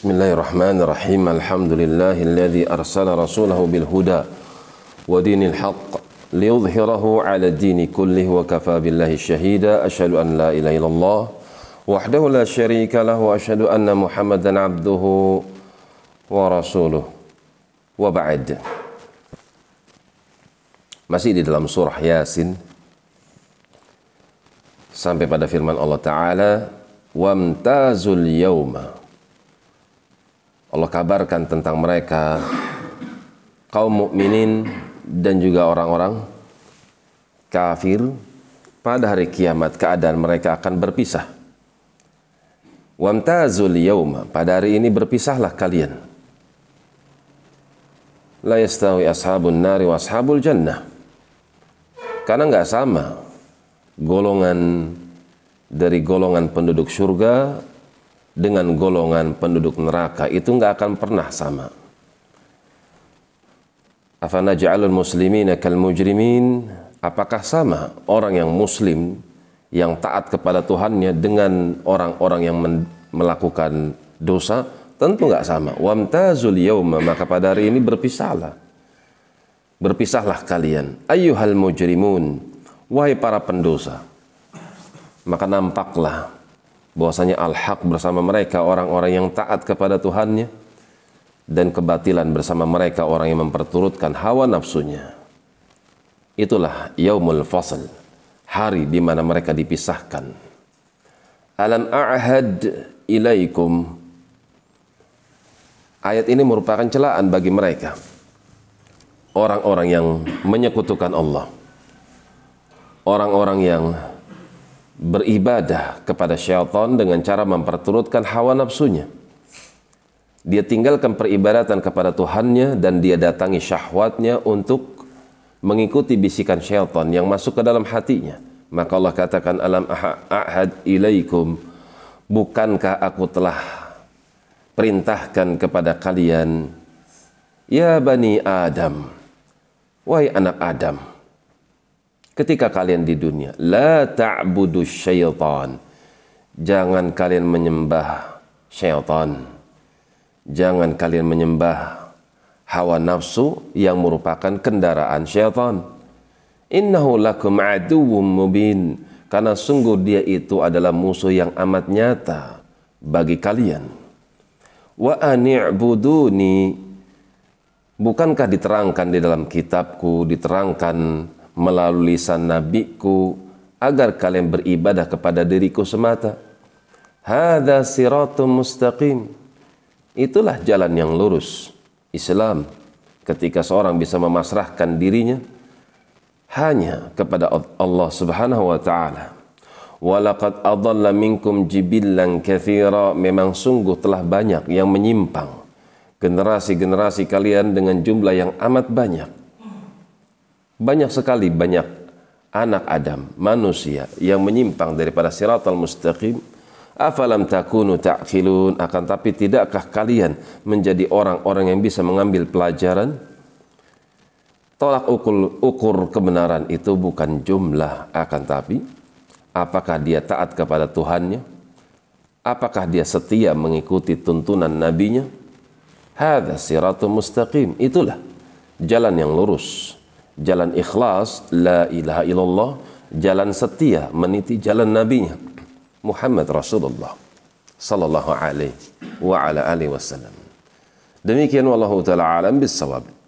Bismillahirrahmanirrahim. Alhamdulillahilladzi arsala rasulahu bil huda wa dinil haqq liyudhhirahu 'ala dini kullihi wa kafa billahi syahida. Asyhadu an la ilaha illallah wahdahu la syarika lahu wa asyhadu anna Muhammadan 'abduhu wa rasuluhu. Wa ba'd. Masih di dalam surah Yasin sampai pada firman Allah Ta'ala, wamtazul yauma. Allah kabarkan tentang mereka kaum mukminin dan juga orang-orang kafir, pada hari kiamat keadaan mereka akan berpisah. Wamtazul yauma, pada hari ini berpisahlah kalian. La yastawi ashabun nari wa ashabul jannah. Karena nggak sama golongan dari golongan penduduk surga dengan golongan penduduk neraka, itu nggak akan pernah sama. Afana ja'alul muslimina kal mujrimin, apakah sama orang yang muslim yang taat kepada Tuhannya dengan orang-orang yang melakukan dosa? Tentu nggak sama. Wamtazul yauma, maka pada hari ini berpisahlah. Berpisahlah kalian, ayyuhal mujrimun, wahai para pendosa. Maka nampaklah bahwasanya al-haq bersama mereka orang-orang yang taat kepada Tuhannya, dan kebatilan bersama mereka orang yang memperturutkan hawa nafsunya. Itulah yaumul fasl, hari di mana mereka dipisahkan. Alam a'had ilaikum. Ayat ini merupakan celaan bagi mereka, orang-orang yang menyekutukan Allah, orang-orang yang beribadah kepada syaitan dengan cara memperturutkan hawa nafsunya. Dia tinggalkan peribadatan kepada Tuhannya dan dia datangi syahwatnya untuk mengikuti bisikan syaitan yang masuk ke dalam hatinya. Maka Allah katakan, alam a'had ilaikum, bukankah aku telah perintahkan kepada kalian, ya bani Adam, wahai anak Adam, ketika kalian di dunia, la ta'budu syaitan, jangan kalian menyembah syaitan, jangan kalian menyembah hawa nafsu yang merupakan kendaraan syaitan. Innahu lakum aduwwum mubin, karena sungguh dia itu adalah musuh yang amat nyata bagi kalian. Wa ani'buduni, bukankah diterangkan di dalam kitabku, diterangkan melalui lisan nabiku agar kalian beribadah kepada diriku semata. Hadza siratum mustaqim, itulah jalan yang lurus. Islam ketika seorang bisa memasrahkan dirinya hanya kepada Allah Subhanahu wa taala. Walaqad adalla minkum jibillan katsira, memang sungguh telah banyak yang menyimpang generasi-generasi kalian dengan jumlah yang amat banyak. Banyak sekali, banyak anak Adam, manusia yang menyimpang daripada siratal mustaqim. Afalam takunu ta'qilun, akan tapi tidakkah kalian menjadi orang-orang yang bisa mengambil pelajaran? Tolak ukur kebenaran itu bukan jumlah, akan tapi apakah dia taat kepada Tuhannya? Apakah dia setia mengikuti tuntunan nabinya? Hadza siratal mustaqim, itulah jalan yang lurus. Jalan ikhlas, la ilaha illallah, jalan setia meniti jalan nabinya Muhammad Rasulullah sallallahu alaihi wa ala alihi wasallam. Demikian, wallahu taala alam bisawab.